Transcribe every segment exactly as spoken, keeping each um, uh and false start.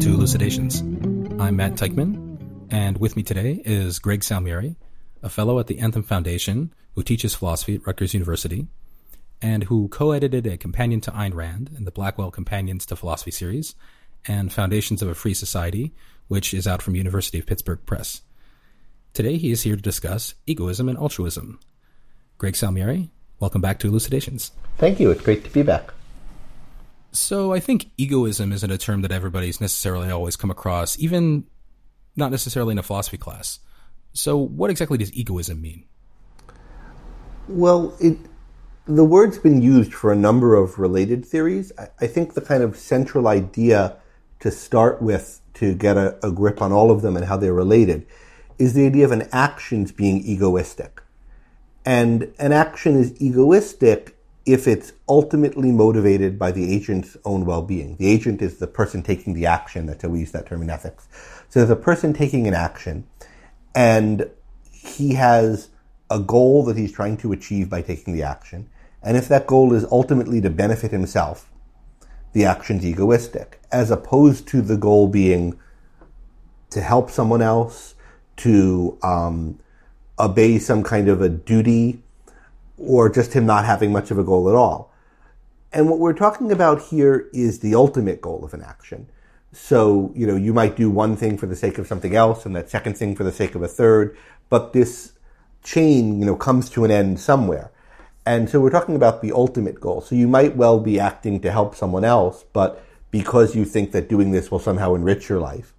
to Elucidations. I'm Matt Teichman, and with me today is Greg Salmieri, a fellow at the Anthem Foundation who teaches philosophy at Rutgers University and who co-edited A Companion to Ayn Rand in the Blackwell Companions to Philosophy series and Foundations of a Free Society, which is out from University of Pittsburgh Press. Today he is here to discuss egoism and altruism. Greg Salmieri, welcome back to Elucidations. Thank you. It's great to be back. So I think egoism isn't a term that everybody's necessarily always come across, even not necessarily in a philosophy class. So what exactly does egoism mean? Well, it, the word's been used for a number of related theories. I, I think the kind of central idea to start with, to get a, a grip on all of them and how they're related, is the idea of an action's being egoistic. And an action is egoistic if it's ultimately motivated by the agent's own well-being. The agent is the person taking the action. That's how we use that term in ethics. So there's a person taking an action, and he has a goal that he's trying to achieve by taking the action. And if that goal is ultimately to benefit himself, the action's egoistic, as opposed to the goal being to help someone else, to um, obey some kind of a duty, or just him not having much of a goal at all. And what we're talking about here is the ultimate goal of an action. So, you know, you might do one thing for the sake of something else and that second thing for the sake of a third, but this chain, you know, comes to an end somewhere. And so we're talking about the ultimate goal. So you might well be acting to help someone else, but because you think that doing this will somehow enrich your life.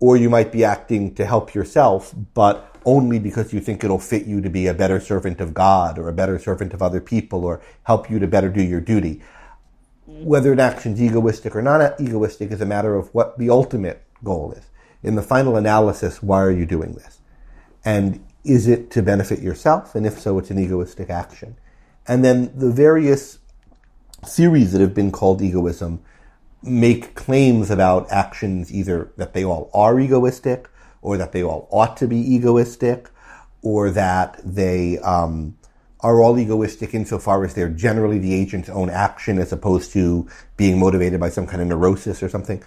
Or you might be acting to help yourself, but only because you think it'll fit you to be a better servant of God or a better servant of other people or help you to better do your duty. Whether an action's egoistic or not egoistic is a matter of what the ultimate goal is. In the final analysis, why are you doing this? And is it to benefit yourself? And if so, it's an egoistic action. And then the various theories that have been called egoism make claims about actions, either that they all are egoistic, or that they all ought to be egoistic, or that they um, are all egoistic insofar as they're generally the agent's own action as opposed to being motivated by some kind of neurosis or something.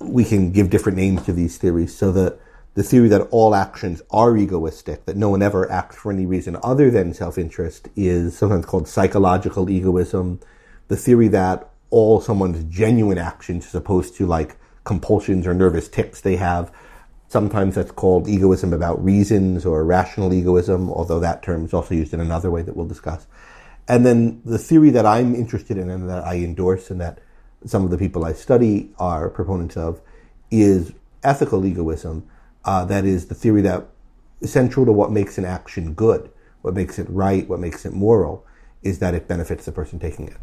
We can give different names to these theories. So the, the theory that all actions are egoistic, that no one ever acts for any reason other than self-interest, is sometimes called psychological egoism. The theory that all someone's genuine actions as opposed to like compulsions or nervous tics they have. Sometimes that's called egoism about reasons or rational egoism, although that term is also used in another way that we'll discuss. And then the theory that I'm interested in and that I endorse and that some of the people I study are proponents of is ethical egoism. Uh, that is the theory that central to what makes an action good, what makes it right, what makes it moral, is that it benefits the person taking it.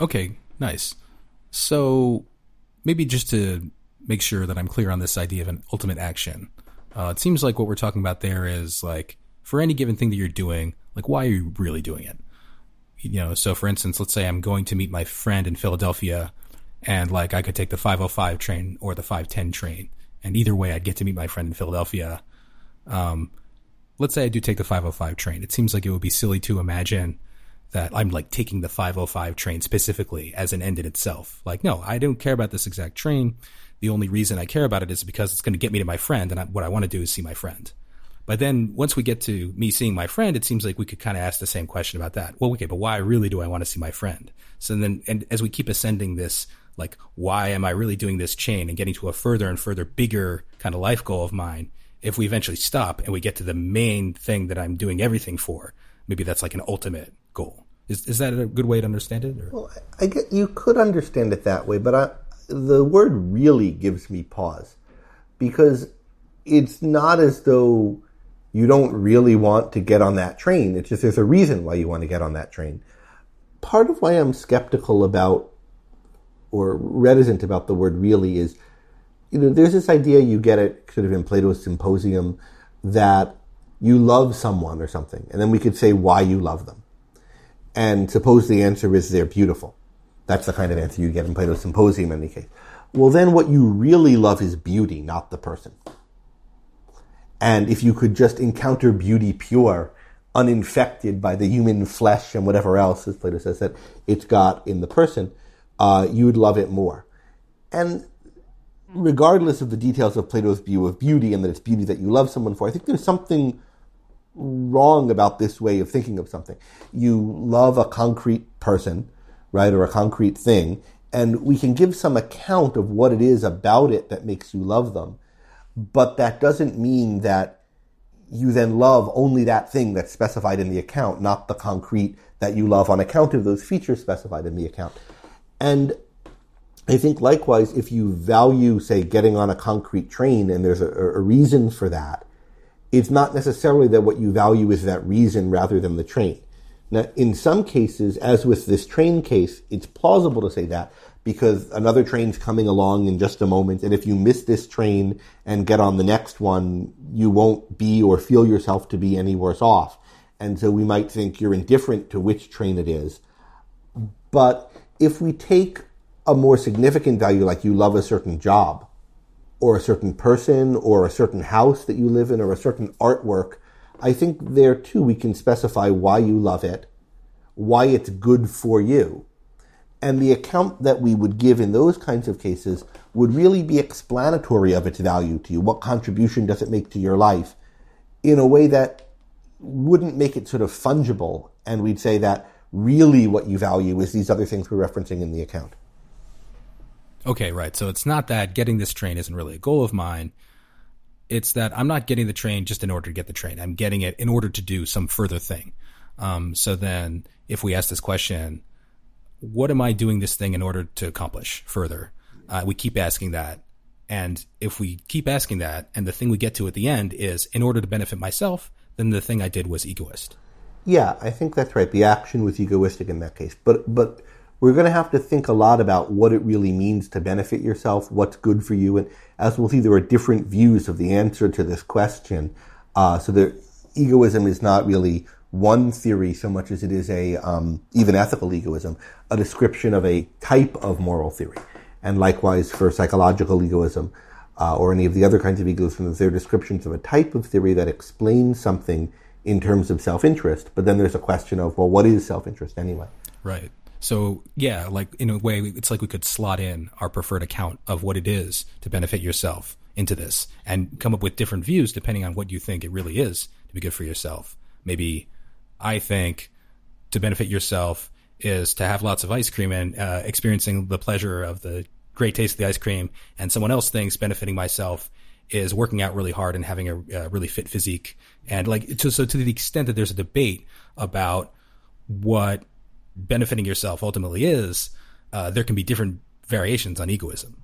Okay, nice. So maybe just to make sure that I'm clear on this idea of an ultimate action. Uh, it seems like what we're talking about there is like for any given thing that you're doing, like why are you really doing it? You know, so for instance, let's say I'm going to meet my friend in Philadelphia and like I could take the five oh five train or the five ten train and either way I'd get to meet my friend in Philadelphia. Um, let's say I do take the five oh five train. It seems like it would be silly to imagine that I'm like taking the five oh five train specifically as an end in itself. Like, no, I don't care about this exact train. The only reason I care about it is because it's going to get me to my friend, and I, what I want to do is see my friend. But then once we get to me seeing my friend, it seems like we could kind of ask the same question about that. Well, okay, but why really do I want to see my friend? So then, and as we keep ascending this, like, why am I really doing this chain and getting to a further and further bigger kind of life goal of mine? If we eventually stop and we get to the main thing that I'm doing everything for, maybe that's like an ultimate goal. Is is that a good way to understand it? Or? Well, I get you could understand it that way, but I. The word really gives me pause because it's not as though you don't really want to get on that train. It's just there's a reason why you want to get on that train. Part of why I'm skeptical about or reticent about the word really is, you know, there's this idea you get it sort of in Plato's Symposium that you love someone or something, and then we could say why you love them. And suppose the answer is they're beautiful. That's the kind of answer you get in Plato's Symposium in any case. Well, then what you really love is beauty, not the person. And if you could just encounter beauty pure, uninfected by the human flesh and whatever else, as Plato says that it's got in the person, uh, you would love it more. And regardless of the details of Plato's view of beauty and that it's beauty that you love someone for, I think there's something wrong about this way of thinking of something. You love a concrete person, right, or a concrete thing, and we can give some account of what it is about it that makes you love them. But that doesn't mean that you then love only that thing that's specified in the account, not the concrete that you love on account of those features specified in the account. And I think likewise, if you value, say, getting on a concrete train and there's a, a reason for that, it's not necessarily that what you value is that reason rather than the train. Now, in some cases, as with this train case, it's plausible to say that because another train's coming along in just a moment, and if you miss this train and get on the next one, you won't be or feel yourself to be any worse off. And so we might think you're indifferent to which train it is. But if we take a more significant value, like you love a certain job, or a certain person, or a certain house that you live in, or a certain artwork, I think there too we can specify why you love it, why it's good for you. And the account that we would give in those kinds of cases would really be explanatory of its value to you. What contribution does it make to your life in a way that wouldn't make it sort of fungible? And we'd say that really what you value is these other things we're referencing in the account. Okay, right. So it's not that getting this train isn't really a goal of mine. It's that I'm not getting the train just in order to get the train. I'm getting it in order to do some further thing. Um, so then if we ask this question, what am I doing this thing in order to accomplish further? Uh, we keep asking that. And if we keep asking that, and the thing we get to at the end is in order to benefit myself, then the thing I did was egoist. Yeah, I think that's right. The action was egoistic in that case. But but we're going to have to think a lot about what it really means to benefit yourself, what's good for you. And as we'll see, there are different views of the answer to this question. Uh, so the egoism is not really one theory so much as it is a, um, even ethical egoism, a description of a type of moral theory. And likewise for psychological egoism, uh, or any of the other kinds of egoism, they're descriptions of a type of theory that explains something in terms of self-interest. But then there's a question of, well, what is self-interest anyway? Right. So, yeah, like in a way, it's like we could slot in our preferred account of what it is to benefit yourself into this and come up with different views depending on what you think it really is to be good for yourself. Maybe I think to benefit yourself is to have lots of ice cream and uh, experiencing the pleasure of the great taste of the ice cream. And someone else thinks benefiting myself is working out really hard and having a uh, really fit physique. And like, so, so to the extent that there's a debate about what benefiting yourself ultimately is, uh, there can be different variations on egoism.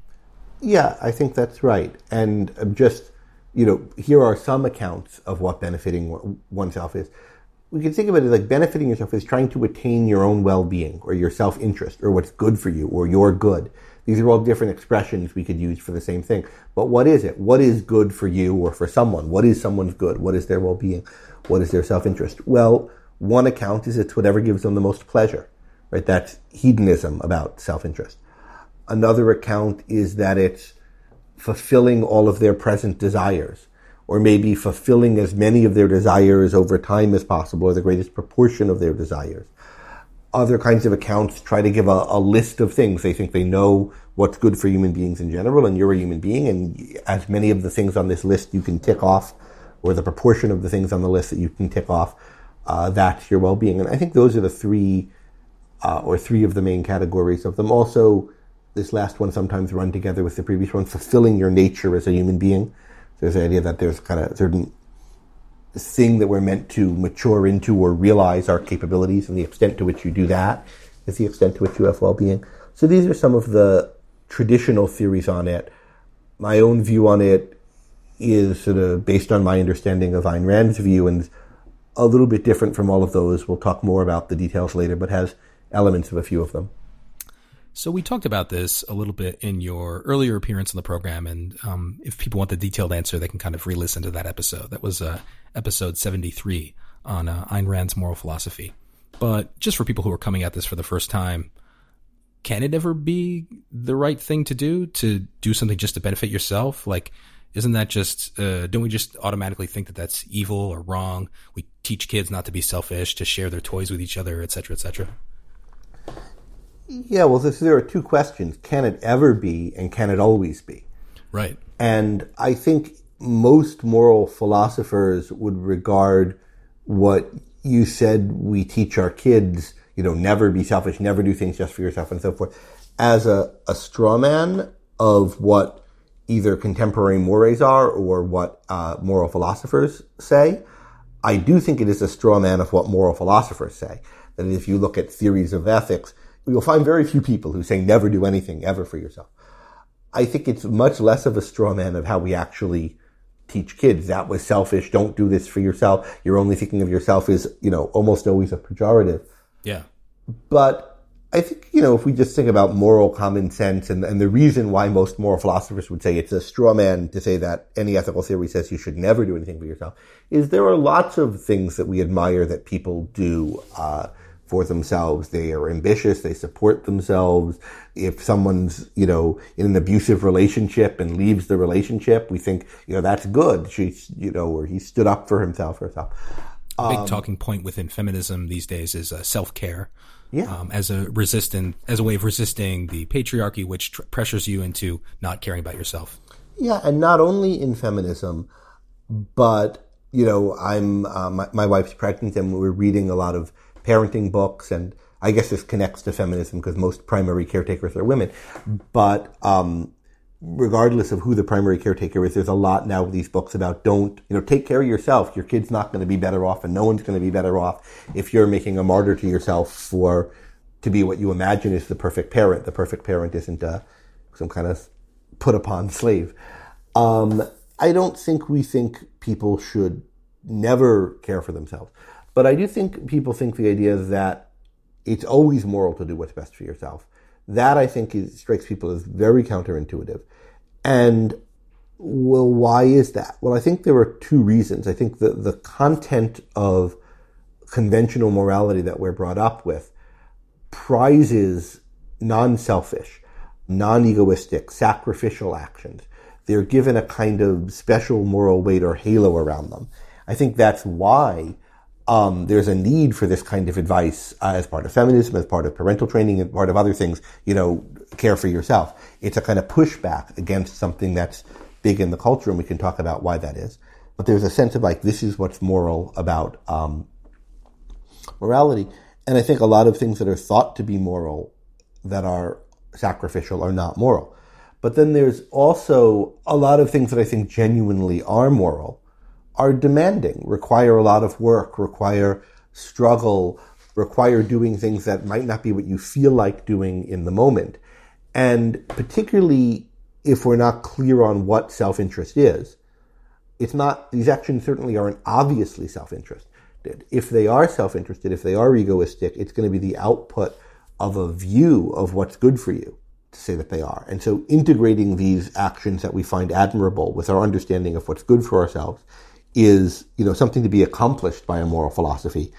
Yeah, I think that's right. And um, just, you know, here are some accounts of what benefiting oneself is. We can think of it as like benefiting yourself is trying to attain your own well-being or your self-interest or what's good for you or your good. These are all different expressions we could use for the same thing. But what is it? What is good for you or for someone? What is someone's good? What is their well-being? What is their self-interest? Well, one account is it's whatever gives them the most pleasure, right? That's hedonism about self-interest. Another account is that it's fulfilling all of their present desires, or maybe fulfilling as many of their desires over time as possible, or the greatest proportion of their desires. Other kinds of accounts try to give a, a list of things. They think they know what's good for human beings in general, and you're a human being, and as many of the things on this list you can tick off, or the proportion of the things on the list that you can tick off, Uh, that's your well-being. And I think those are the three, uh, or three of the main categories of them. Also, this last one sometimes run together with the previous one, fulfilling your nature as a human being. There's the idea that there's kind of a certain thing that we're meant to mature into or realize our capabilities, and the extent to which you do that is the extent to which you have well-being. So these are some of the traditional theories on it. My own view on it is sort of based on my understanding of Ayn Rand's view, and a little bit different from all of those. We'll talk more about the details later, but has elements of a few of them. So we talked about this a little bit in your earlier appearance on the program. And um, if people want the detailed answer, they can kind of re-listen to that episode. That was uh, episode seventy-three on uh, Ayn Rand's moral philosophy. But just for people who are coming at this for the first time, can it ever be the right thing to do, to do something just to benefit yourself? Like, isn't that just, uh, don't we just automatically think that that's evil or wrong? We teach kids not to be selfish, to share their toys with each other, et cetera, et cetera. Yeah, well, this, there are two questions. Can it ever be, and can it always be? Right. And I think most moral philosophers would regard what you said we teach our kids, you know, never be selfish, never do things just for yourself and so forth, as a, a straw man of what either contemporary mores are or what uh, moral philosophers say. I do think it is a straw man of what moral philosophers say. That if you look at theories of ethics, you'll find very few people who say never do anything ever for yourself. I think it's much less of a straw man of how we actually teach kids. That was selfish. Don't do this for yourself. You're only thinking of yourself is, you know, almost always a pejorative. Yeah. But I think, you know, if we just think about moral common sense and, and the reason why most moral philosophers would say it's a straw man to say that any ethical theory says you should never do anything for yourself, is there are lots of things that we admire that people do, uh, for themselves. They are ambitious. They support themselves. If someone's, you know, in an abusive relationship and leaves the relationship, we think, you know, that's good. She's, you know, or he stood up for himself or herself. Um, a big talking point within feminism these days is uh, self-care. Yeah. Um, as a resistant, as a way of resisting the patriarchy, which tr- pressures you into not caring about yourself. Yeah. And not only in feminism, but, you know, I'm, uh, my, my wife's pregnant and we're reading a lot of parenting books, and I guess this connects to feminism because most primary caretakers are women. But um, regardless of who the primary caretaker is, there's a lot now with these books about don't, you know, take care of yourself. Your kid's not going to be better off, and no one's going to be better off if you're making a martyr to yourself for to be what you imagine is the perfect parent. The perfect parent isn't uh, some kind of put upon slave. Um, I don't think we think people should never care for themselves. But I do think people think the idea that it's always moral to do what's best for yourself. That, I think, is, strikes people as very counterintuitive. And, well, why is that? Well, I think there are two reasons. I think the, the content of conventional morality that we're brought up with prizes non-selfish, non-egoistic, sacrificial actions. They're given a kind of special moral weight or halo around them. I think that's why Um, there's a need for this kind of advice uh, as part of feminism, as part of parental training, as part of other things, you know, care for yourself. It's a kind of pushback against something that's big in the culture, and we can talk about why that is. But there's a sense of, like, this is what's moral about um, morality. And I think a lot of things that are thought to be moral, that are sacrificial, are not moral. But then there's also a lot of things that I think genuinely are moral, are demanding, require a lot of work, require struggle, require doing things that might not be what you feel like doing in the moment. And particularly if we're not clear on what self-interest is, it's not, these actions certainly aren't obviously self-interested. If they are self-interested, if they are egoistic, it's going to be the output of a view of what's good for you to say that they are. And so integrating these actions that we find admirable with our understanding of what's good for ourselves is, you know, something to be accomplished by a moral philosophy.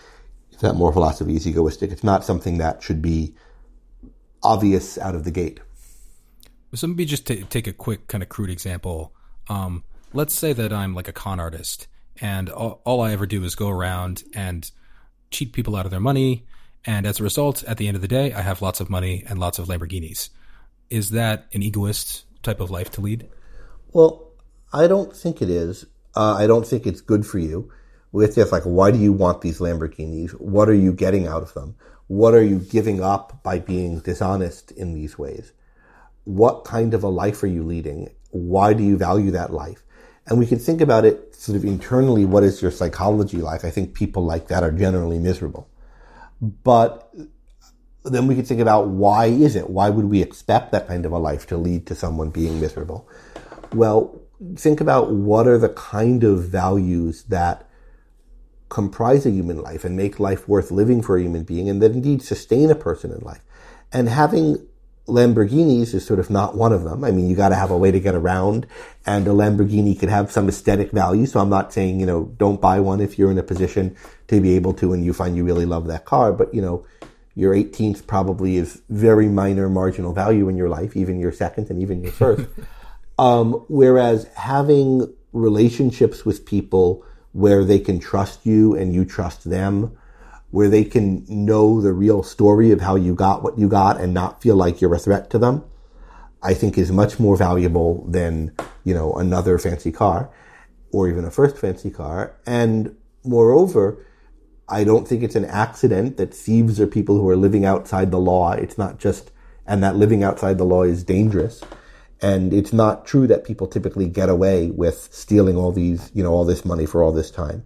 If that moral philosophy is egoistic, it's not something that should be obvious out of the gate. So let me just t- take a quick kind of crude example. Um, let's say that I'm like a con artist, and all, all I ever do is go around and cheat people out of their money. And as a result, at the end of the day, I have lots of money and lots of Lamborghinis. Is that an egoist type of life to lead? Well, I don't think it is. Uh, I don't think it's good for you. With this, like, why do you want these Lamborghinis? What are you getting out of them? What are you giving up by being dishonest in these ways? What kind of a life are you leading? Why do you value that life? And we can think about it sort of internally. What is your psychology like? I think people like that are generally miserable. But then we could think about, why is it? Why would we expect that kind of a life to lead to someone being miserable? Well, think about what are the kind of values that comprise a human life and make life worth living for a human being, and that indeed sustain a person in life. And having Lamborghinis is sort of not one of them. I mean, you got to have a way to get around, and a Lamborghini could have some aesthetic value. So I'm not saying, you know, don't buy one if you're in a position to be able to and you find you really love that car. But, you know, your eighteenth probably is very minor marginal value in your life, even your second and even your first. Um, whereas having relationships with people where they can trust you and you trust them, where they can know the real story of how you got what you got and not feel like you're a threat to them, I think is much more valuable than, you know, another fancy car or even a first fancy car. And moreover, I don't think it's an accident that thieves are people who are living outside the law. It's not just, and that living outside the law is dangerous. And it's not true that people typically get away with stealing all these, you know, all this money for all this time.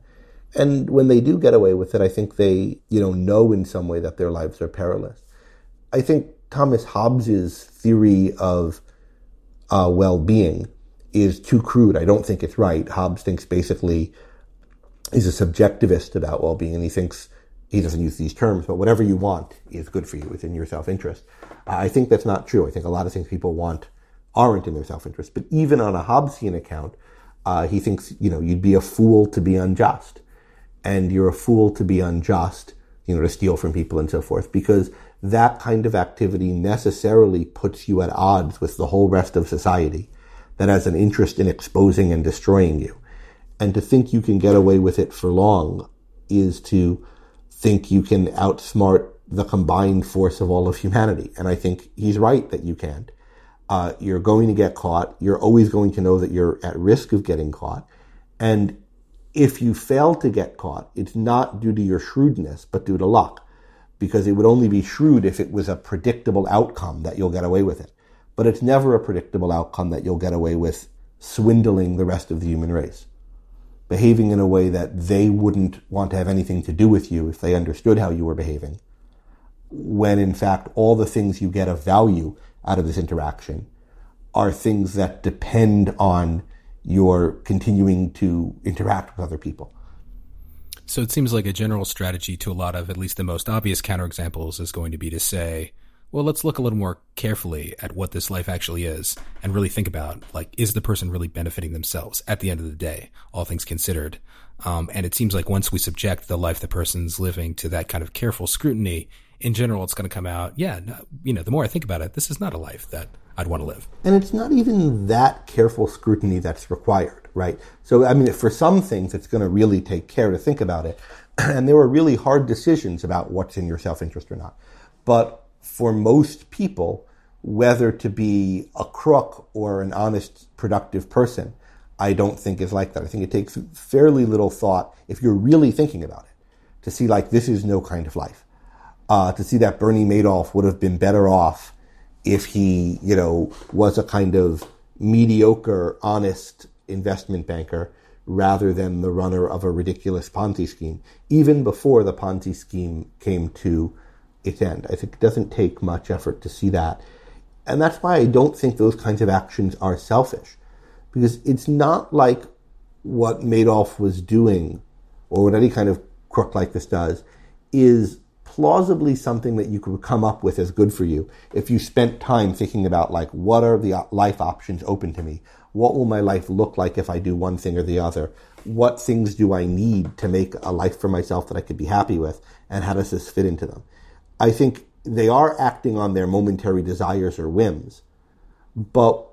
And when they do get away with it, I think they, you know, know in some way that their lives are perilous. I think Thomas Hobbes's theory of uh, well-being is too crude. I don't think it's right. Hobbes thinks basically he's a subjectivist about well-being, and he thinks, he doesn't use these terms, but whatever you want is good for you. It's in your self-interest. I think that's not true. I think a lot of things people want aren't in their self-interest. But even on a Hobbesian account, uh, he thinks, you know, you'd be a fool to be unjust. And you're a fool to be unjust, you know, to steal from people and so forth, because that kind of activity necessarily puts you at odds with the whole rest of society that has an interest in exposing and destroying you. And to think you can get away with it for long is to think you can outsmart the combined force of all of humanity. And I think he's right that you can't. Uh, you're going to get caught. You're always going to know that you're at risk of getting caught. And if you fail to get caught, it's not due to your shrewdness, but due to luck. Because it would only be shrewd if it was a predictable outcome that you'll get away with it. But it's never a predictable outcome that you'll get away with swindling the rest of the human race, behaving in a way that they wouldn't want to have anything to do with you if they understood how you were behaving, when in fact all the things you get of value out of this interaction are things that depend on your continuing to interact with other people. So it seems like a general strategy to a lot of, at least the most obvious counterexamples, is going to be to say, well, let's look a little more carefully at what this life actually is and really think about, like, is the person really benefiting themselves at the end of the day, all things considered? Um, and it seems like once we subject the life the person's living to that kind of careful scrutiny, in general, it's going to come out, yeah, no, you know, the more I think about it, this is not a life that I'd want to live. And it's not even that careful scrutiny that's required, right? So, I mean, for some things, it's going to really take care to think about it. And there are really hard decisions about what's in your self-interest or not. But for most people, whether to be a crook or an honest, productive person, I don't think is like that. I think it takes fairly little thought, if you're really thinking about it, to see, like, this is no kind of life. Uh, to see that Bernie Madoff would have been better off if he, you know, was a kind of mediocre, honest investment banker rather than the runner of a ridiculous Ponzi scheme, even before the Ponzi scheme came to its end. I think it doesn't take much effort to see that. And that's why I don't think those kinds of actions are selfish, because it's not like what Madoff was doing or what any kind of crook like this does is plausibly something that you could come up with as good for you if you spent time thinking about, like, what are the life options open to me? What will my life look like if I do one thing or the other? What things do I need to make a life for myself that I could be happy with? And how does this fit into them? I think they are acting on their momentary desires or whims, but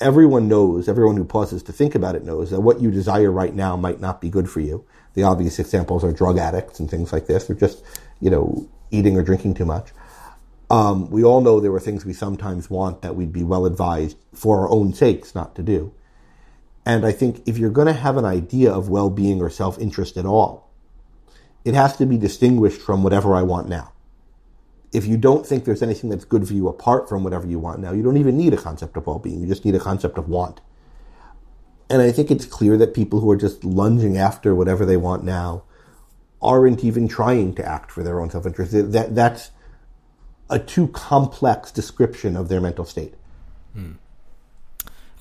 everyone knows, everyone who pauses to think about it knows that what you desire right now might not be good for you. The obvious examples are drug addicts and things like this, or just, you know, eating or drinking too much. Um, we all know there are things we sometimes want that we'd be well advised for our own sakes not to do. And I think if you're going to have an idea of well-being or self-interest at all, it has to be distinguished from whatever I want now. If you don't think there's anything that's good for you apart from whatever you want now, you don't even need a concept of well-being. You just need a concept of want. And I think it's clear that people who are just lunging after whatever they want now aren't even trying to act for their own self-interest. That, that's a too complex description of their mental state. Hmm.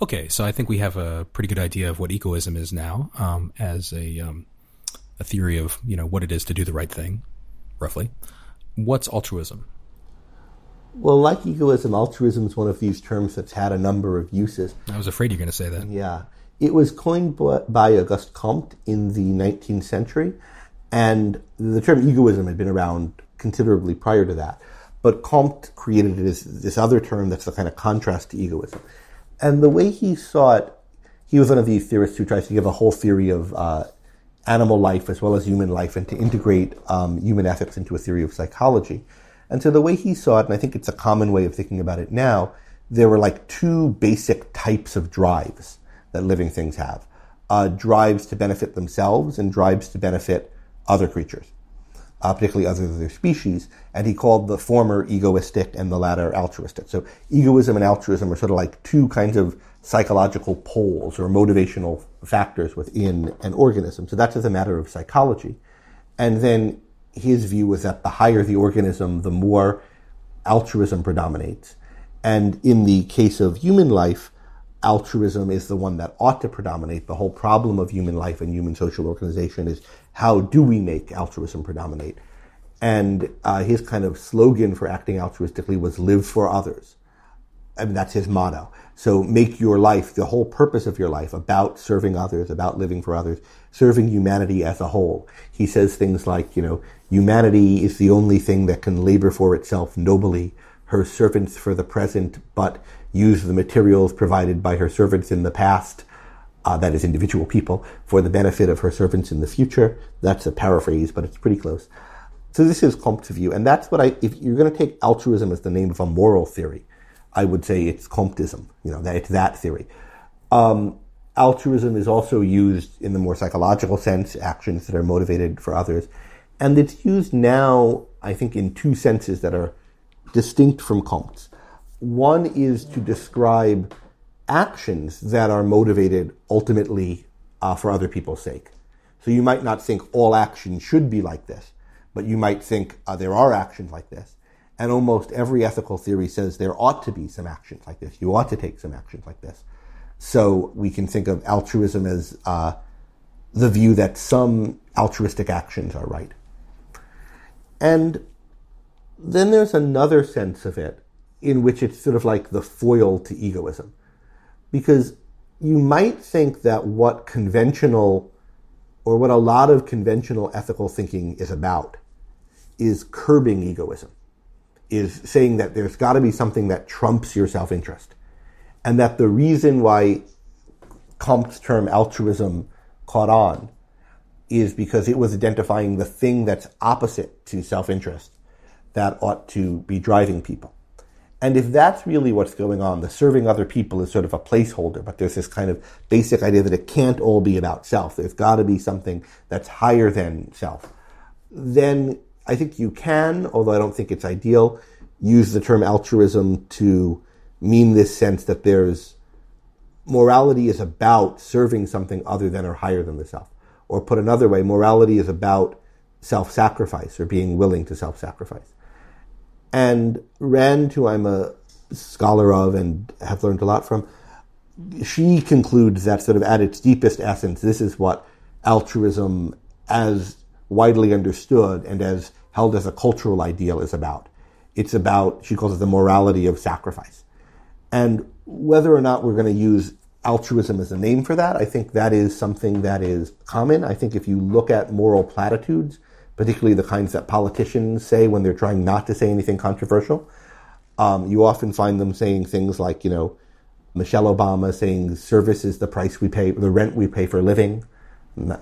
Okay, so I think we have a pretty good idea of what egoism is now, um, as a, um, a theory of, you know, what it is to do the right thing, roughly. What's altruism? Well, like egoism, altruism is one of these terms that's had a number of uses. I was afraid you were going to say that. Yeah. It was coined by Auguste Comte in the nineteenth century, and the term egoism had been around considerably prior to that. But Comte created this, this other term that's the kind of contrast to egoism. And the way he saw it, he was one of these theorists who tries to give a whole theory of uh, animal life as well as human life and to integrate um, human ethics into a theory of psychology. And so the way he saw it, and I think it's a common way of thinking about it now, there were like two basic types of drives that living things have. Uh, drives to benefit themselves and drives to benefit other creatures, uh, particularly other than their species. And he called the former egoistic and the latter altruistic. So egoism and altruism are sort of like two kinds of psychological poles or motivational factors within an organism. So that's as a matter of psychology. And then his view was that the higher the organism, the more altruism predominates. And in the case of human life, altruism is the one that ought to predominate. The whole problem of human life and human social organization is how do we make altruism predominate? And uh, his kind of slogan for acting altruistically was live for others. I mean, that's his motto. So make your life, the whole purpose of your life, about serving others, about living for others, serving humanity as a whole. He says things like, you know, humanity is the only thing that can labor for itself nobly, her servants for the present, but use the materials provided by her servants in the past, uh, that is individual people, for the benefit of her servants in the future. That's a paraphrase, but it's pretty close. So this is Comte's view, and that's what I, if you're going to take altruism as the name of a moral theory, I would say it's Comteism, you know, that it's that theory. Um, altruism is also used in the more psychological sense, actions that are motivated for others, and it's used now, I think, in two senses that are distinct from Comte's. One is to describe actions that are motivated ultimately uh, for other people's sake. So you might not think all action should be like this, but you might think uh, there are actions like this. And almost every ethical theory says there ought to be some actions like this. You ought to take some actions like this. So we can think of altruism as uh, the view that some altruistic actions are right. And then there's another sense of it in which it's sort of like the foil to egoism. Because you might think that what conventional, or what a lot of conventional ethical thinking is about, is curbing egoism, is saying that there's got to be something that trumps your self-interest. And that the reason why Comte's term altruism caught on is because it was identifying the thing that's opposite to self-interest that ought to be driving people. And if that's really what's going on, the serving other people is sort of a placeholder, but there's this kind of basic idea that it can't all be about self. There's got to be something that's higher than self. Then I think you can, although I don't think it's ideal, use the term altruism to mean this sense that there's morality is about serving something other than or higher than the self. Or put another way, morality is about self-sacrifice or being willing to self-sacrifice. And Rand, who I'm a scholar of and have learned a lot from, she concludes that sort of at its deepest essence, this is what altruism as widely understood and as held as a cultural ideal is about. It's about, she calls it the morality of sacrifice. And whether or not we're going to use altruism as a name for that, I think that is something that is common. I think if you look at moral platitudes, particularly the kinds that politicians say when they're trying not to say anything controversial. Um, you often find them saying things like, you know, Michelle Obama saying service is the price we pay, the rent we pay for living.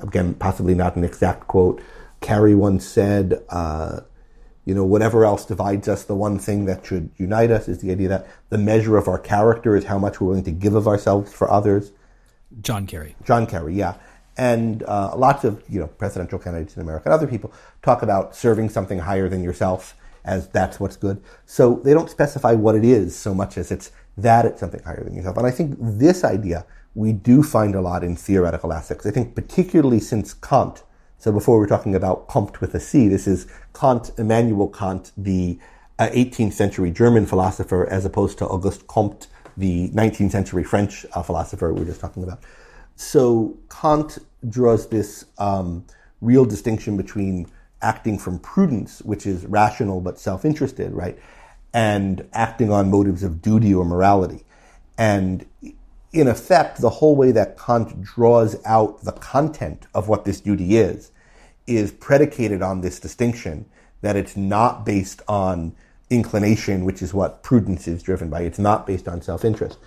Again, possibly not an exact quote. Kerry once said, uh, you know, whatever else divides us, the one thing that should unite us is the idea that the measure of our character is how much we're willing to give of ourselves for others. John Kerry. John Kerry, yeah. And uh, lots of, you know, presidential candidates in America and other people talk about serving something higher than yourself as that's what's good. So they don't specify what it is so much as it's that it's something higher than yourself. And I think this idea we do find a lot in theoretical ethics. I think particularly since Kant. So before we're talking about Comte with a C, this is Kant, Emmanuel Kant, the uh, eighteenth century German philosopher, as opposed to Auguste Comte, the nineteenth century French uh, philosopher we were just talking about. So Kant draws this um, real distinction between acting from prudence, which is rational but self-interested, right, and acting on motives of duty or morality. And in effect, the whole way that Kant draws out the content of what this duty is, is predicated on this distinction that it's not based on inclination, which is what prudence is driven by. It's not based on self-interest.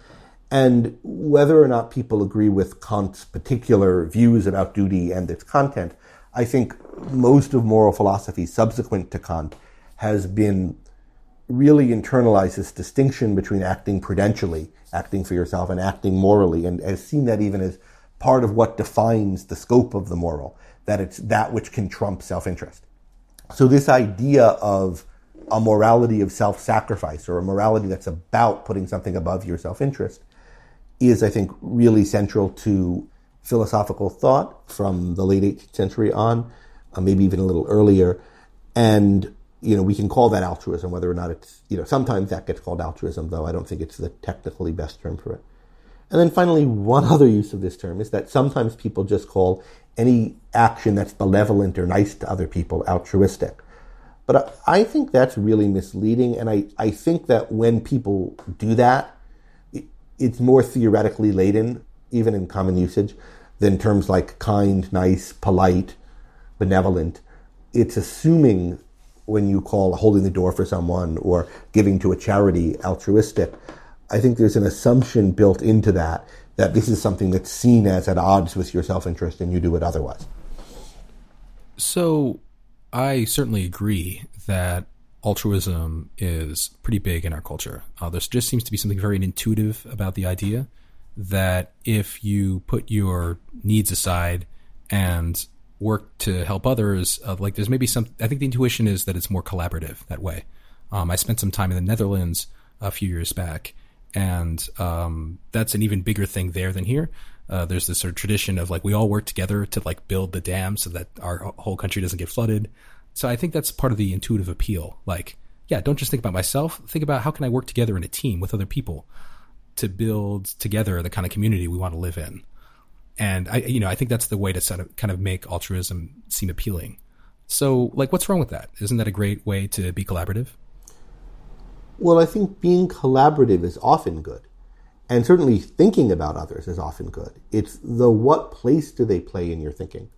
And whether or not people agree with Kant's particular views about duty and its content, I think most of moral philosophy subsequent to Kant has been really internalized this distinction between acting prudentially, acting for yourself, and acting morally, and has seen that even as part of what defines the scope of the moral, that it's that which can trump self-interest. So this idea of a morality of self-sacrifice, or a morality that's about putting something above your self-interest, is, I think, really central to philosophical thought from the late eighteenth century on, uh, maybe even a little earlier. And, you know, we can call that altruism, whether or not it's, you know, sometimes that gets called altruism, though I don't think it's the technically best term for it. And then finally, one other use of this term is that sometimes people just call any action that's benevolent or nice to other people altruistic. But I think that's really misleading, and I, I think that when people do that, it, it's more theoretically laden, even in common usage, than terms like kind, nice, polite, benevolent. It's assuming when you call holding the door for someone or giving to a charity altruistic, I think there's an assumption built into that, that this is something that's seen as at odds with your self-interest and you do it otherwise. So I certainly agree that altruism is pretty big in our culture. Uh, there just seems to be something very intuitive about the idea that if you put your needs aside and work to help others, uh, like there's maybe some, I think the intuition is that it's more collaborative that way. Um, I spent some time in the Netherlands a few years back, and um, that's an even bigger thing there than here. Uh, there's this sort of tradition of like we all work together to like build the dam so that our whole country doesn't get flooded. So I think that's part of the intuitive appeal. Like, yeah, don't just think about myself. Think about how can I work together in a team with other people to build together the kind of community we want to live in. And I, you know, I think that's the way to sort of kind of make altruism seem appealing. So, like, what's wrong with that? Isn't that a great way to be collaborative? Well, I think being collaborative is often good. And certainly thinking about others is often good. It's the what place do they play in your thinking?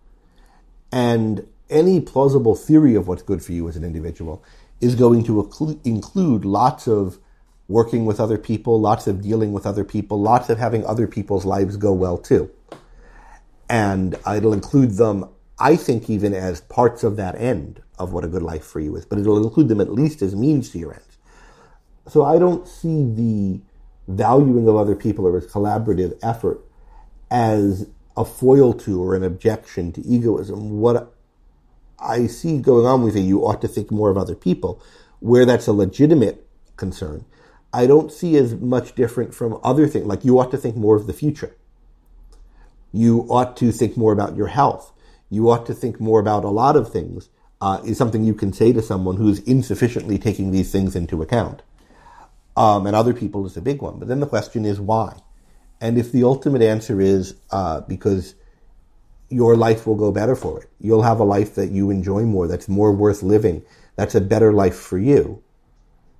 And any plausible theory of what's good for you as an individual is going to inclu- include lots of working with other people, lots of dealing with other people, lots of having other people's lives go well too. And it'll include them, I think, even as parts of that end of what a good life for you is. But it'll include them at least as means to your ends. So I don't see the valuing of other people or as collaborative effort as a foil to or an objection to egoism. What I see going on with it, you ought to think more of other people, where that's a legitimate concern, I don't see as much different from other things. Like, you ought to think more of the future. You ought to think more about your health. You ought to think more about a lot of things, uh, is something you can say to someone who's insufficiently taking these things into account. Um, and other people is a big one. But then the question is why? And if the ultimate answer is uh, because your life will go better for it, you'll have a life that you enjoy more, that's more worth living, that's a better life for you,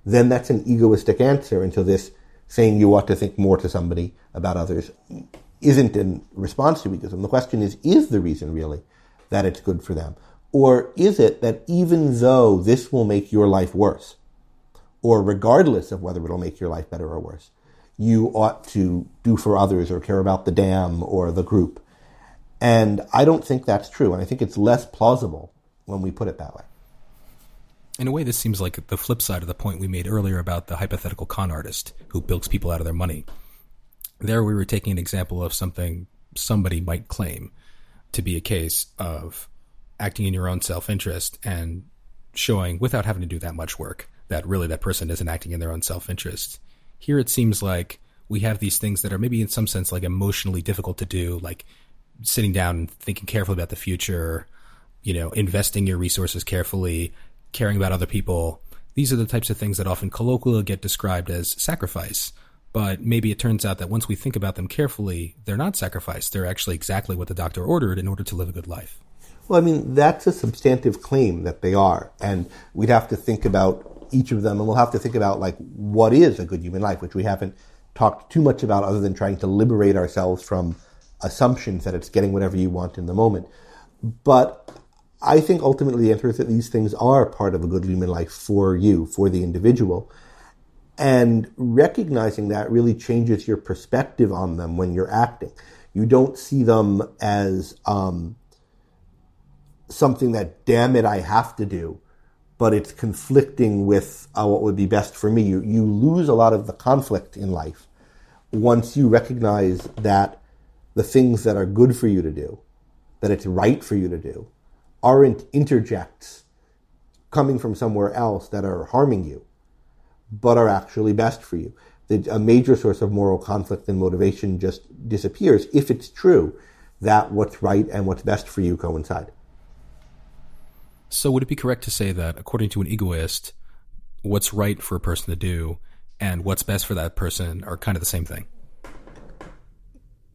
then that's an egoistic answer until this saying you ought to think more to somebody about others isn't in response to egoism. The question is, is the reason really that it's good for them? Or is it that even though this will make your life worse, or regardless of whether it'll make your life better or worse, you ought to do for others or care about the dam or the group? And I don't think that's true, and I think it's less plausible when we put it that way. In a way, this seems like the flip side of the point we made earlier about the hypothetical con artist who bilks people out of their money. There we were taking an example of something somebody might claim to be a case of acting in your own self-interest and showing, without having to do that much work, that really that person isn't acting in their own self-interest. Here it seems like we have these things that are maybe in some sense like emotionally difficult to do, like sitting down and thinking carefully about the future, you know, investing your resources carefully, caring about other people. These are the types of things that often colloquially get described as sacrifice. But maybe it turns out that once we think about them carefully, they're not sacrifice. They're actually exactly what the doctor ordered in order to live a good life. Well, I mean, that's a substantive claim that they are. And we'd have to think about each of them, and we'll have to think about like what is a good human life, which we haven't talked too much about other than trying to liberate ourselves from assumptions that it's getting whatever you want in the moment. But I think ultimately the answer is that these things are part of a good human life for you, for the individual. And recognizing that really changes your perspective on them when you're acting. You don't see them as um, something that, damn it, I have to do, but it's conflicting with uh, what would be best for me. You, you lose a lot of the conflict in life once you recognize that the things that are good for you to do, that it's right for you to do, aren't interjects coming from somewhere else that are harming you, but are actually best for you. The, a major source of moral conflict and motivation just disappears if it's true that what's right and what's best for you coincide. So would it be correct to say that, according to an egoist, what's right for a person to do and what's best for that person are kind of the same thing?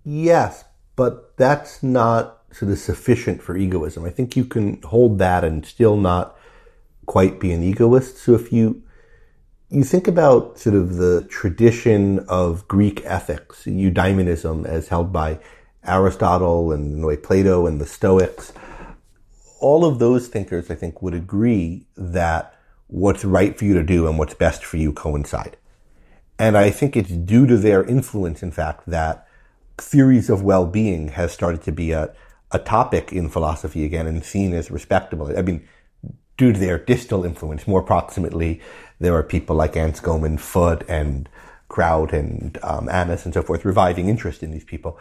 Yes, but that's not sort of sufficient for egoism. I think you can hold that and still not quite be an egoist. So if you You think about sort of the tradition of Greek ethics, eudaimonism, as held by Aristotle and in a way Plato and the Stoics. All of those thinkers, I think, would agree that what's right for you to do and what's best for you coincide. And I think it's due to their influence, in fact, that theories of well-being has started to be a, a topic in philosophy again and seen as respectable. I mean, due to their distal influence, more proximately, there are people like Anscombe and Foote and Kraut and um, Annas and so forth reviving interest in these people.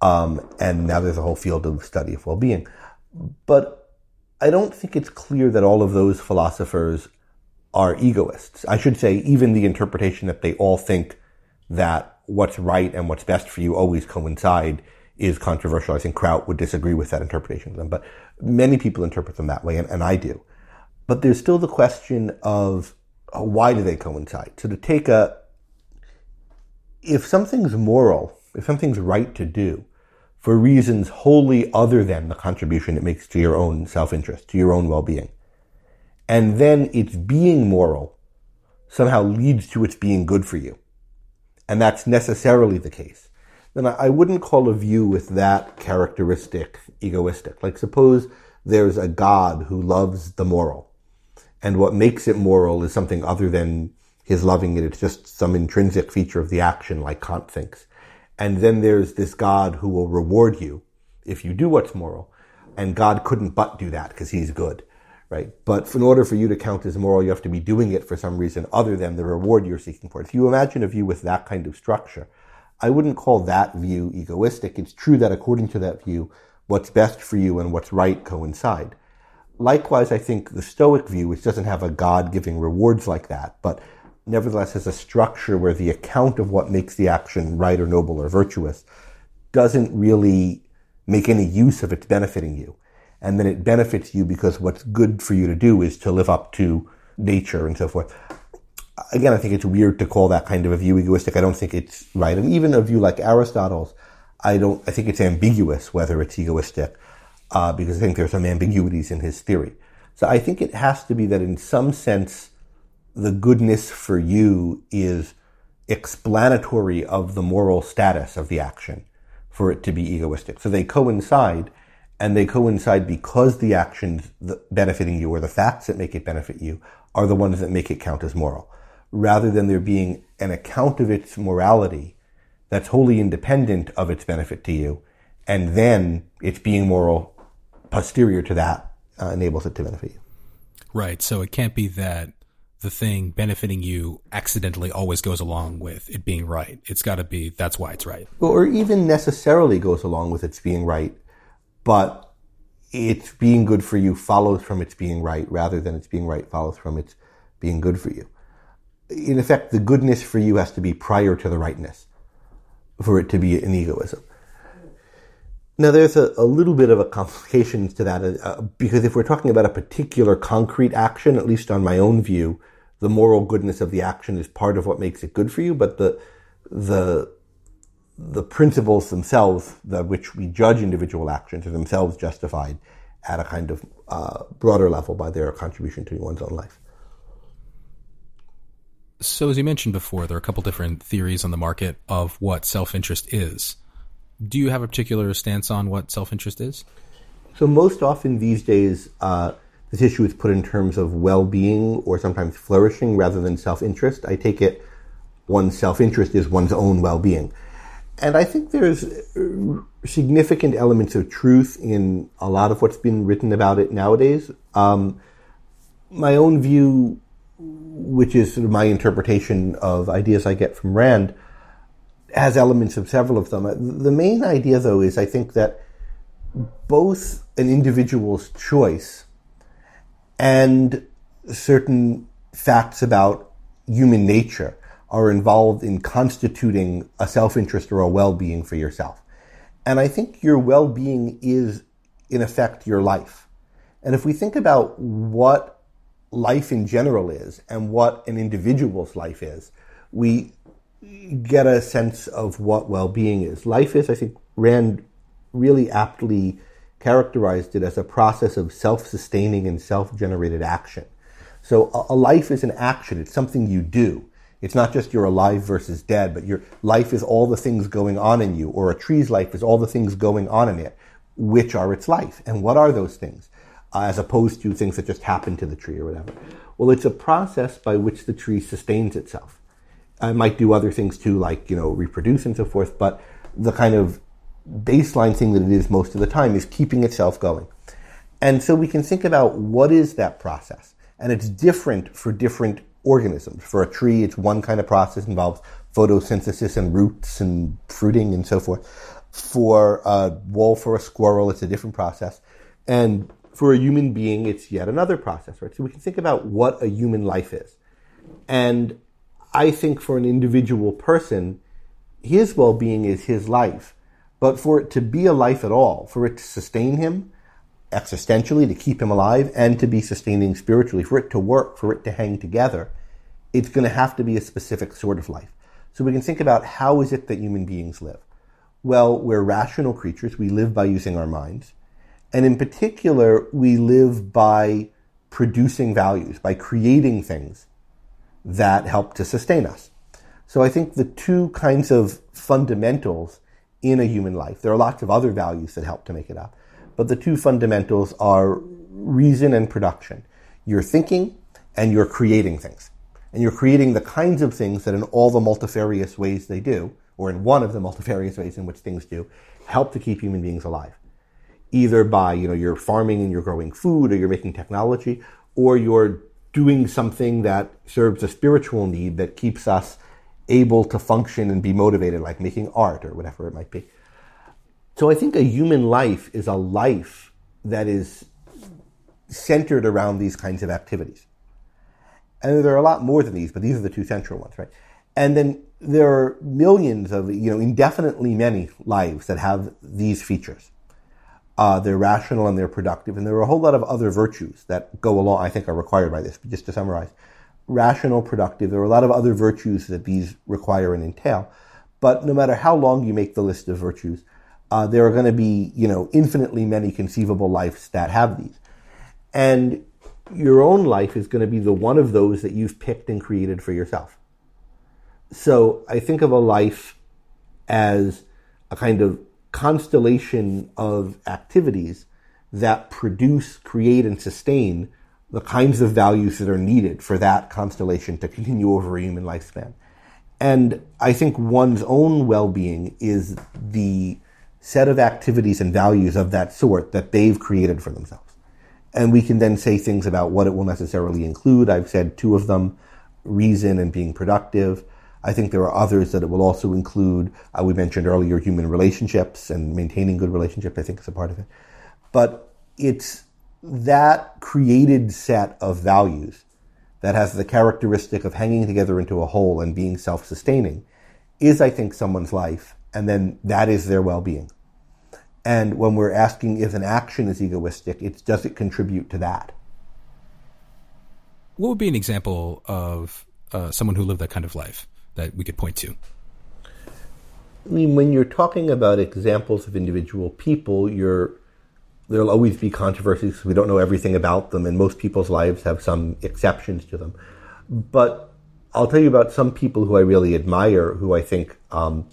Um, and now there's a whole field of study of well-being. But I don't think it's clear that all of those philosophers are egoists. I should say even the interpretation that they all think that what's right and what's best for you always coincide is controversial. I think Kraut would disagree with that interpretation of them. But many people interpret them that way, and, and I do. But there's still the question of uh, why do they coincide? So to take a, if something's moral, if something's right to do for reasons wholly other than the contribution it makes to your own self-interest, to your own well-being, and then its being moral somehow leads to its being good for you, and that's necessarily the case, then I, I wouldn't call a view with that characteristic egoistic. Like suppose there's a God who loves the moral. And what makes it moral is something other than his loving it. It's just some intrinsic feature of the action, like Kant thinks. And then there's this God who will reward you if you do what's moral. And God couldn't but do that because he's good, right? But in order for you to count as moral, you have to be doing it for some reason other than the reward you're seeking for it. If you imagine a view with that kind of structure, I wouldn't call that view egoistic. It's true that according to that view, what's best for you and what's right coincide. Likewise, I think the Stoic view, which doesn't have a God giving rewards like that, but nevertheless has a structure where the account of what makes the action right or noble or virtuous doesn't really make any use of it benefiting you. And then it benefits you because what's good for you to do is to live up to nature and so forth. Again, I think it's weird to call that kind of a view egoistic. I don't think it's right. And even a view like Aristotle's, I don't, I think it's ambiguous whether it's egoistic, uh, because I think there are some ambiguities in his theory. So I think it has to be that in some sense, the goodness for you is explanatory of the moral status of the action for it to be egoistic. So they coincide, and they coincide because the actions benefiting you or the facts that make it benefit you are the ones that make it count as moral, rather than there being an account of its morality that's wholly independent of its benefit to you, and then its being moral posterior to that uh, enables it to benefit you. Right, so it can't be that the thing benefiting you accidentally always goes along with it being right. It's got to be, that's why it's right. Or even necessarily goes along with its being right, but its being good for you follows from its being right, rather than its being right follows from its being good for you. In effect, the goodness for you has to be prior to the rightness for it to be an egoism. Now, there's a, a little bit of a complication to that, uh, because if we're talking about a particular concrete action, at least on my own view, the moral goodness of the action is part of what makes it good for you, but the the the principles themselves, the, which we judge individual actions, are themselves justified at a kind of uh, broader level by their contribution to one's own life. So as you mentioned before, there are a couple different theories on the market of what self-interest is. Do you have a particular stance on what self-interest is? So most often these days, uh, this issue is put in terms of well-being or sometimes flourishing rather than self-interest. I take it one's self-interest is one's own well-being. And I think there's significant elements of truth in a lot of what's been written about it nowadays. Um, my own view, which is sort of my interpretation of ideas I get from Rand, has elements of several of them. The main idea, though, is I think that both an individual's choice and certain facts about human nature are involved in constituting a self-interest or a well-being for yourself. And I think your well-being is, in effect, your life. And if we think about what life in general is and what an individual's life is, we get a sense of what well-being is. Life is, I think Rand really aptly characterized it as a process of self-sustaining and self-generated action. So a, a life is an action. It's something you do. It's not just you're alive versus dead, but your life is all the things going on in you, or a tree's life is all the things going on in it, which are its life. And what are those things, uh, as opposed to things that just happen to the tree or whatever? Well, it's a process by which the tree sustains itself. It might do other things too, like, you know, reproduce and so forth, but the kind of baseline thing that it is most of the time is keeping itself going. And so we can think about what is that process. And it's different for different organisms. For a tree, it's one kind of process, involves photosynthesis and roots and fruiting and so forth. For a wolf or a squirrel, it's a different process. And for a human being, it's yet another process, right? So we can think about what a human life is. And I think for an individual person, his well-being is his life. But for it to be a life at all, for it to sustain him existentially, to keep him alive, and to be sustaining spiritually, for it to work, for it to hang together, it's going to have to be a specific sort of life. So we can think about how is it that human beings live? Well, we're rational creatures. We live by using our minds. And in particular, we live by producing values, by creating things that help to sustain us. So I think the two kinds of fundamentals in a human life, there are lots of other values that help to make it up, but the two fundamentals are reason and production. You're thinking and you're creating things. And you're creating the kinds of things that in all the multifarious ways they do, or in one of the multifarious ways in which things do, help to keep human beings alive. Either by, you know, you're farming and you're growing food, or you're making technology, or you're doing something that serves a spiritual need that keeps us able to function and be motivated, like making art or whatever it might be. So I think a human life is a life that is centered around these kinds of activities. And there are a lot more than these, but these are the two central ones, right? And then there are millions of, you know, indefinitely many lives that have these features. Uh, they're rational and they're productive. And there are a whole lot of other virtues that go along, I think, are required by this. But just to summarize, rational, productive, there are a lot of other virtues that these require and entail. But no matter how long you make the list of virtues, uh, there are going to be, you know, infinitely many conceivable lives that have these. And your own life is going to be the one of those that you've picked and created for yourself. So I think of a life as a kind of constellation of activities that produce, create, and sustain the kinds of values that are needed for that constellation to continue over a human lifespan. And I think one's own well-being is the set of activities and values of that sort that they've created for themselves. And we can then say things about what it will necessarily include. I've said two of them, reason and being productive. I think there are others that it will also include. Uh, we mentioned earlier human relationships, and maintaining good relationships, I think, is a part of it. But it's that created set of values that has the characteristic of hanging together into a whole and being self-sustaining is, I think, someone's life, and then that is their well-being. And when we're asking if an action is egoistic, it's does it contribute to that? What would be an example of uh, someone who lived that kind of life that we could point to? I mean, when you're talking about examples of individual people, you're, there'll always be controversies because we don't know everything about them, and most people's lives have some exceptions to them. But I'll tell you about some people who I really admire, who I think, um,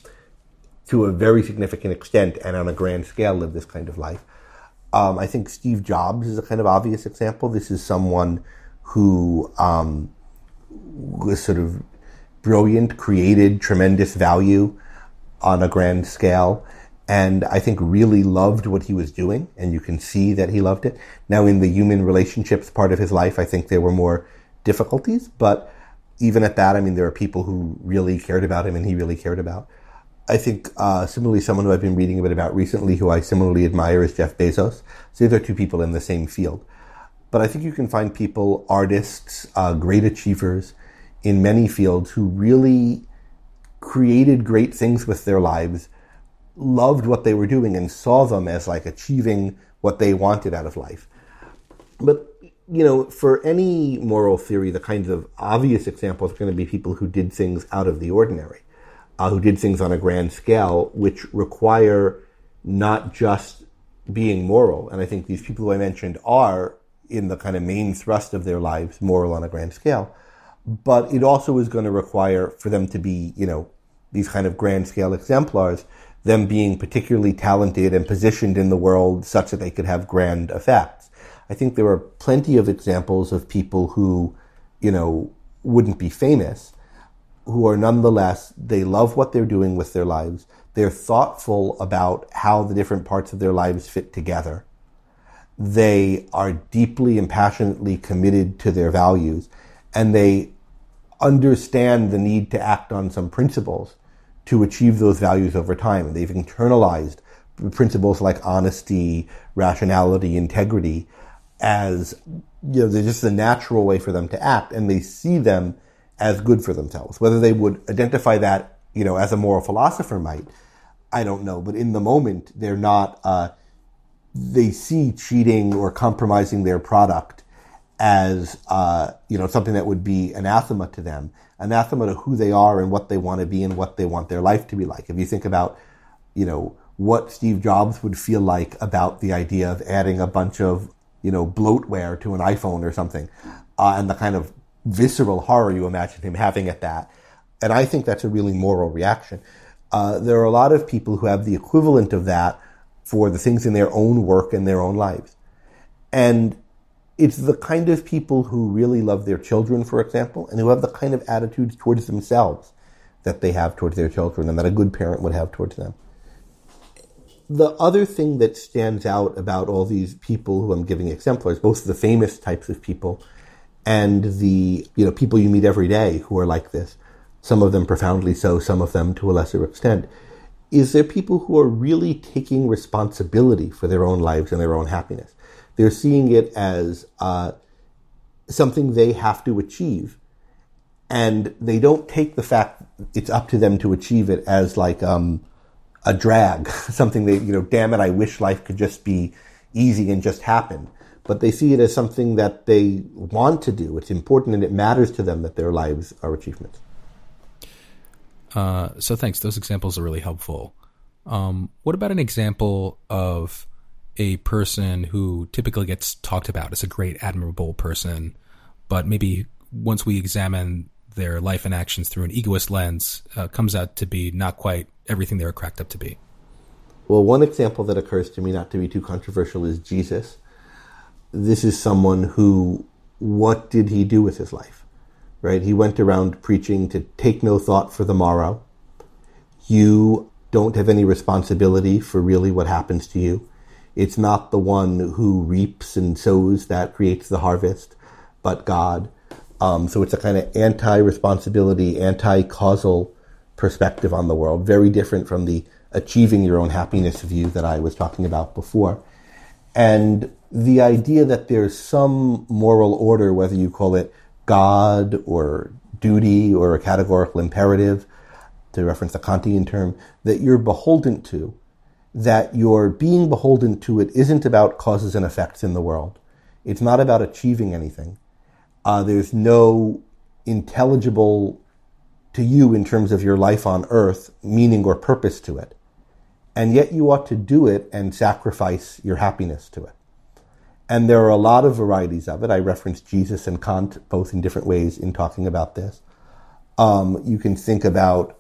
to a very significant extent and on a grand scale, live this kind of life. Um, I think Steve Jobs is a kind of obvious example. This is someone who um, was sort of brilliant, created tremendous value on a grand scale, and I think really loved what he was doing, and you can see that he loved it. Now, in the human relationships part of his life, I think there were more difficulties, but even at that, I mean, there are people who really cared about him and he really cared about. I think uh, similarly, someone who I've been reading a bit about recently who I similarly admire is Jeff Bezos. So these are two people in the same field. But I think you can find people, artists, uh, great achievers in many fields who really created great things with their lives, loved what they were doing, and saw them as like achieving what they wanted out of life. But, you know, for any moral theory, the kinds of obvious examples are going to be people who did things out of the ordinary, uh, who did things on a grand scale, which require not just being moral. And I think these people who I mentioned are, in the kind of main thrust of their lives, moral on a grand scale. But it also is going to require for them to be, you know, these kind of grand scale exemplars, them being particularly talented and positioned in the world such that they could have grand effects. I think there are plenty of examples of people who, you know, wouldn't be famous, who are nonetheless, they love what they're doing with their lives. They're thoughtful about how the different parts of their lives fit together. They are deeply and passionately committed to their values, and they understand the need to act on some principles to achieve those values over time. They've internalized principles like honesty, rationality, integrity as, you know, they're just the natural way for them to act, and they see them as good for themselves. Whether they would identify that, you know, as a moral philosopher might, I don't know. But in the moment, they're not, uh, they see cheating or compromising their product as, uh, you know, something that would be anathema to them, anathema to who they are and what they want to be and what they want their life to be like. If you think about, you know, what Steve Jobs would feel like about the idea of adding a bunch of, you know, bloatware to an iPhone or something, uh, and the kind of visceral horror you imagine him having at that. And I think that's a really moral reaction. Uh, there are a lot of people who have the equivalent of that for the things in their own work and their own lives. And it's the kind of people who really love their children, for example, and who have the kind of attitudes towards themselves that they have towards their children and that a good parent would have towards them. The other thing that stands out about all these people who I'm giving exemplars, both the famous types of people and the, you know, people you meet every day who are like this, some of them profoundly so, some of them to a lesser extent, is they're people who are really taking responsibility for their own lives and their own happiness. They're seeing it as uh, something they have to achieve. And they don't take the fact it's up to them to achieve it as like um, a drag, something they, you know, damn it, I wish life could just be easy and just happen. But they see it as something that they want to do. It's important and it matters to them that their lives are achievements. Uh, so thanks. Those examples are really helpful. Um, what about an example of a person who typically gets talked about as a great, admirable person, but maybe once we examine their life and actions through an egoist lens, uh, comes out to be not quite everything they were cracked up to be? Well, one example that occurs to me, not to be too controversial, is Jesus. This is someone who, what did he do with his life? Right? He went around preaching to take no thought for the morrow. You don't have any responsibility for really what happens to you. It's not the one who reaps and sows that creates the harvest, but God. Um, so it's a kind of anti-responsibility, anti-causal perspective on the world, very different from the achieving your own happiness view that I was talking about before. And the idea that there's some moral order, whether you call it God or duty or a categorical imperative, to reference the Kantian term, that you're beholden to, that your being beholden to it isn't about causes and effects in the world. It's not about achieving anything. Uh, there's no intelligible to you in terms of your life on earth meaning or purpose to it. And yet you ought to do it and sacrifice your happiness to it. And there are a lot of varieties of it. I referenced Jesus and Kant both in different ways in talking about this. Um, you can think about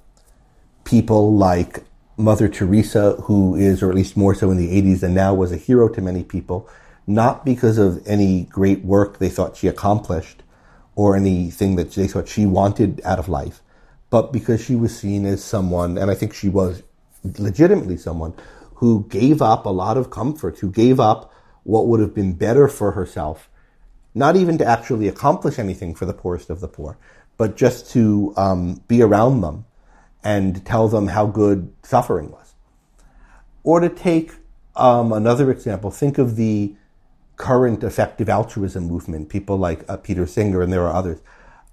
people like Mother Teresa, who is, or at least more so in the eighties than now, was a hero to many people, not because of any great work they thought she accomplished or anything that they thought she wanted out of life, but because she was seen as someone, and I think she was legitimately someone, who gave up a lot of comforts, who gave up what would have been better for herself, not even to actually accomplish anything for the poorest of the poor, but just to um, be around them and tell them how good suffering was. Or to take um, another example, think of the current effective altruism movement, people like uh, Peter Singer, and there are others.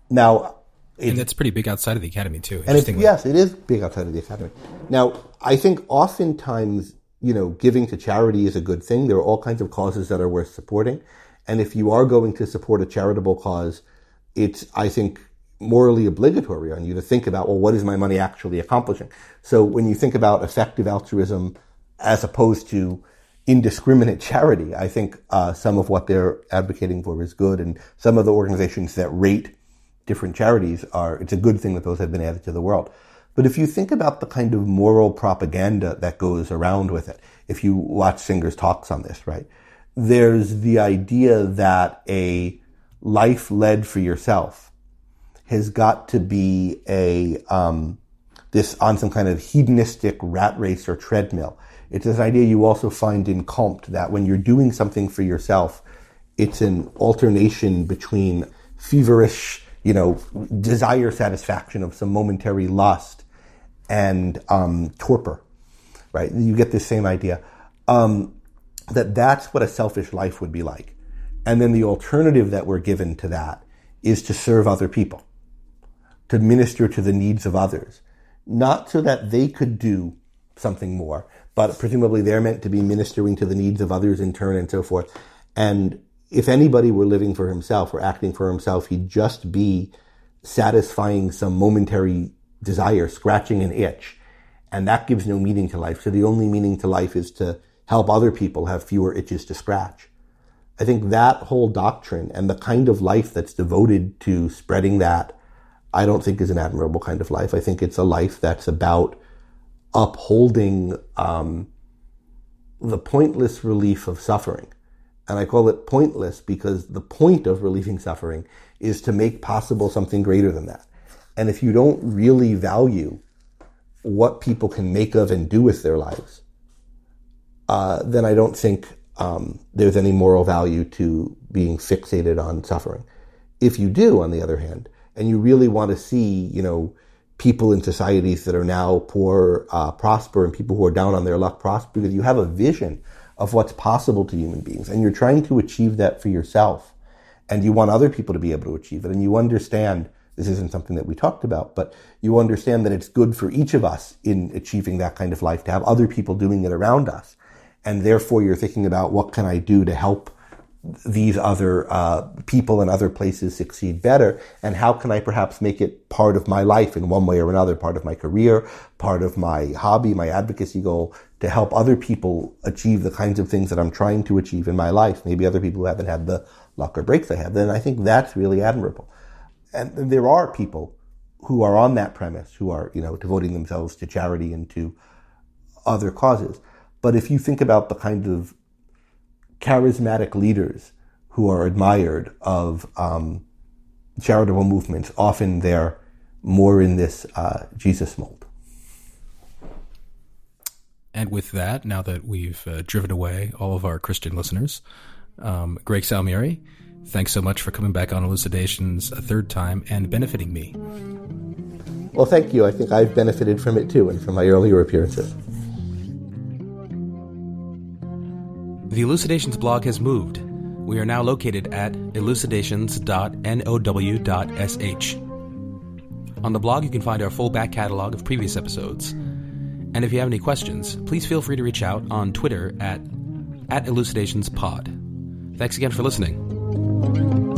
Now, It, and that's pretty big outside of the academy, too. And it, yes, it is big outside of the academy. Now, I think oftentimes, you know, giving to charity is a good thing. There are all kinds of causes that are worth supporting. And if you are going to support a charitable cause, it's, I think, morally obligatory on you to think about, well, what is my money actually accomplishing? So when you think about effective altruism as opposed to indiscriminate charity, I think uh, some of what they're advocating for is good. And some of the organizations that rate different charities are, it's a good thing that those have been added to the world. But if you think about the kind of moral propaganda that goes around with it, if you watch Singer's talks on this, right, there's the idea that a life led for yourself has got to be a, um, this on some kind of hedonistic rat race or treadmill. It's this idea you also find in Comte that when you're doing something for yourself, it's an alternation between feverish, you know, desire satisfaction of some momentary lust and um, torpor, right? You get this same idea, um, that that's what a selfish life would be like. And then the alternative that we're given to that is to serve other people, to minister to the needs of others, not so that they could do something more, but presumably they're meant to be ministering to the needs of others in turn and so forth. And if anybody were living for himself or acting for himself, he'd just be satisfying some momentary desire, scratching an itch. And that gives no meaning to life. So the only meaning to life is to help other people have fewer itches to scratch. I think that whole doctrine and the kind of life that's devoted to spreading that, I don't think is an admirable kind of life. I think it's a life that's about upholding um, the pointless relief of suffering. And I call it pointless because the point of relieving suffering is to make possible something greater than that. And if you don't really value what people can make of and do with their lives, uh, then I don't think um, there's any moral value to being fixated on suffering. If you do, on the other hand, and you really want to see, you know, people in societies that are now poor uh, prosper and people who are down on their luck prosper, because you have a vision of what's possible to human beings, and you're trying to achieve that for yourself, and you want other people to be able to achieve it, and you understand, this isn't something that we talked about, but you understand that it's good for each of us in achieving that kind of life to have other people doing it around us, and therefore you're thinking about what can I do to help these other uh, people and other places succeed better, and how can I perhaps make it part of my life in one way or another, part of my career, part of my hobby, my advocacy goal, to help other people achieve the kinds of things that I'm trying to achieve in my life, maybe other people who haven't had the luck or breaks I have, then I think that's really admirable. And there are people who are on that premise, who are, you know, devoting themselves to charity and to other causes. But if you think about the kind of charismatic leaders who are admired of um, charitable movements, often they're more in this uh, Jesus mold. And with that, now that we've uh, driven away all of our Christian listeners, um, Greg Salmieri, thanks so much for coming back on Elucidations a third time and benefiting me. Well, thank you. I think I've benefited from it, too, and from my earlier appearances. The Elucidations blog has moved. We are now located at elucidations dot now dot s h. On the blog, you can find our full back catalog of previous episodes. And if you have any questions, please feel free to reach out on Twitter at, at elucidationspod. Thanks again for listening.